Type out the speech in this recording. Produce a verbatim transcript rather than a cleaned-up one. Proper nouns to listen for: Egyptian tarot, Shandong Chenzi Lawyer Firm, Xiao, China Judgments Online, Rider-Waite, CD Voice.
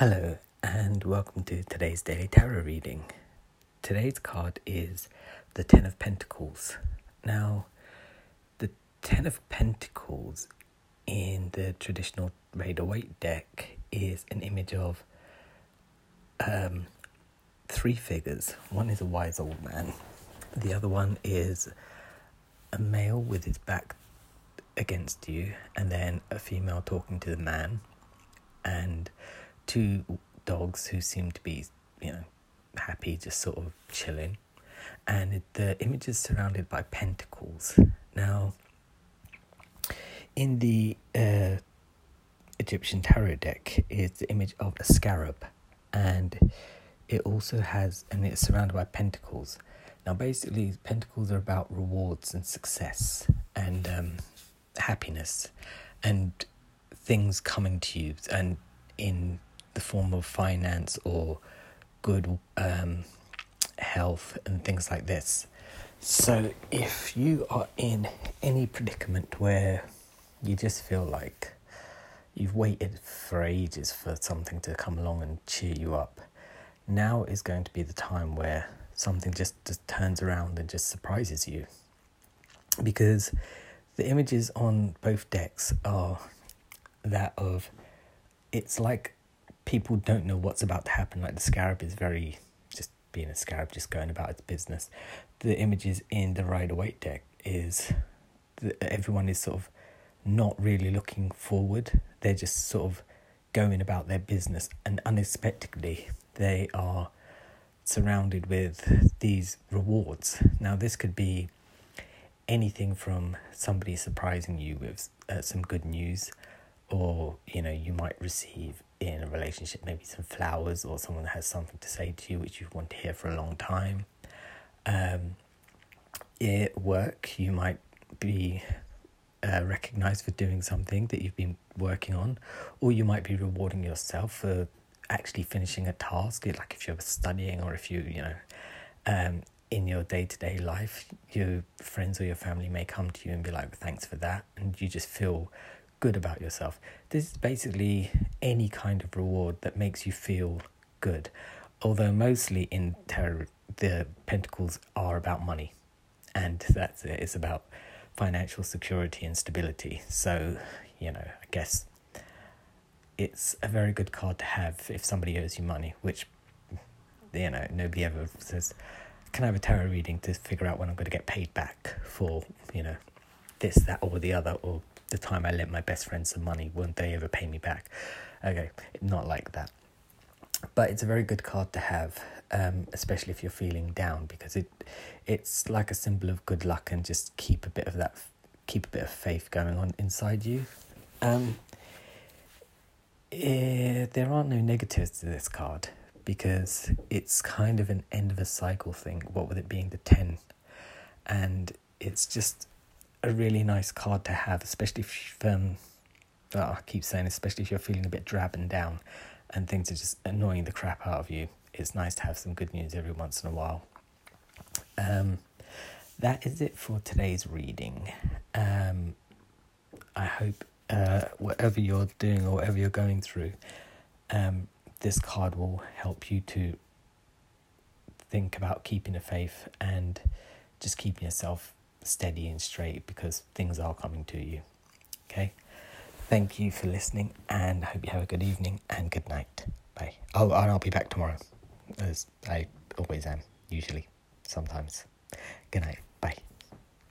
Hello and welcome to today's daily tarot reading. Today's card is the Ten of Pentacles. Now, the Ten of Pentacles in the traditional Rider-Waite deck is an image of um, three figures. One is a wise old man. The other one is a male with his back against you, and then a female talking to the man, and two dogs who seem to be, you know, happy, just sort of chilling. And it, the image is surrounded by pentacles. Now, in the uh, Egyptian tarot deck is the image of a scarab. And it also has, and it's surrounded by pentacles. Now, basically, pentacles are about rewards and success and um, happiness and things coming to you, and in the form of finance or good um, health and things like this. So if you are in any predicament where you just feel like you've waited for ages for something to come along and cheer you up, now is going to be the time where something just, just turns around and just surprises you. Because the images on both decks are that of, it's like people don't know what's about to happen. Like the scarab is very, just being a scarab, just going about its business. The images in the Rider-Waite deck is that everyone is sort of not really looking forward. They're just sort of going about their business, and unexpectedly they are surrounded with these rewards. Now, this could be anything from somebody surprising you with uh, some good news, or, you know, you might receive in a relationship maybe some flowers, or someone has something to say to you which you've wanted to hear for a long time. Um, at work, you might be uh, recognised for doing something that you've been working on, or you might be rewarding yourself for actually finishing a task, like if you're studying, or if you, you know, um, in your day-to-day life, your friends or your family may come to you and be like, thanks for that, and you just feel good about yourself. This is basically any kind of reward that makes you feel good, although mostly in tarot the pentacles are about money, and that's it. It's about financial security and stability. So, you know, I guess it's a very good card to have if somebody owes you money, which, you know, nobody ever says, can I have a tarot reading to figure out when I'm going to get paid back for, you know, this, that, or the other, or the time I lent my best friend some money, won't they ever pay me back? Okay, not like that. But it's a very good card to have, um, especially if you're feeling down, because it it's like a symbol of good luck, and just keep a bit of that, keep a bit of faith going on inside you. Um, it, there are no negatives to this card, because it's kind of an end of a cycle thing, what with it being the ten. And it's just a really nice card to have, especially if um, oh, I keep saying, especially if you're feeling a bit drab and down, and things are just annoying the crap out of you. It's nice to have some good news every once in a while. Um, that is it for today's reading. Um, I hope uh, whatever you're doing or whatever you're going through, um, this card will help you to think about keeping the faith and just keeping yourself steady and straight, because things are coming to you. Okay, thank you for listening, and I hope you have a good evening and good night. Bye. Oh, and I'll be back tomorrow, as I always am, usually, sometimes. Good night.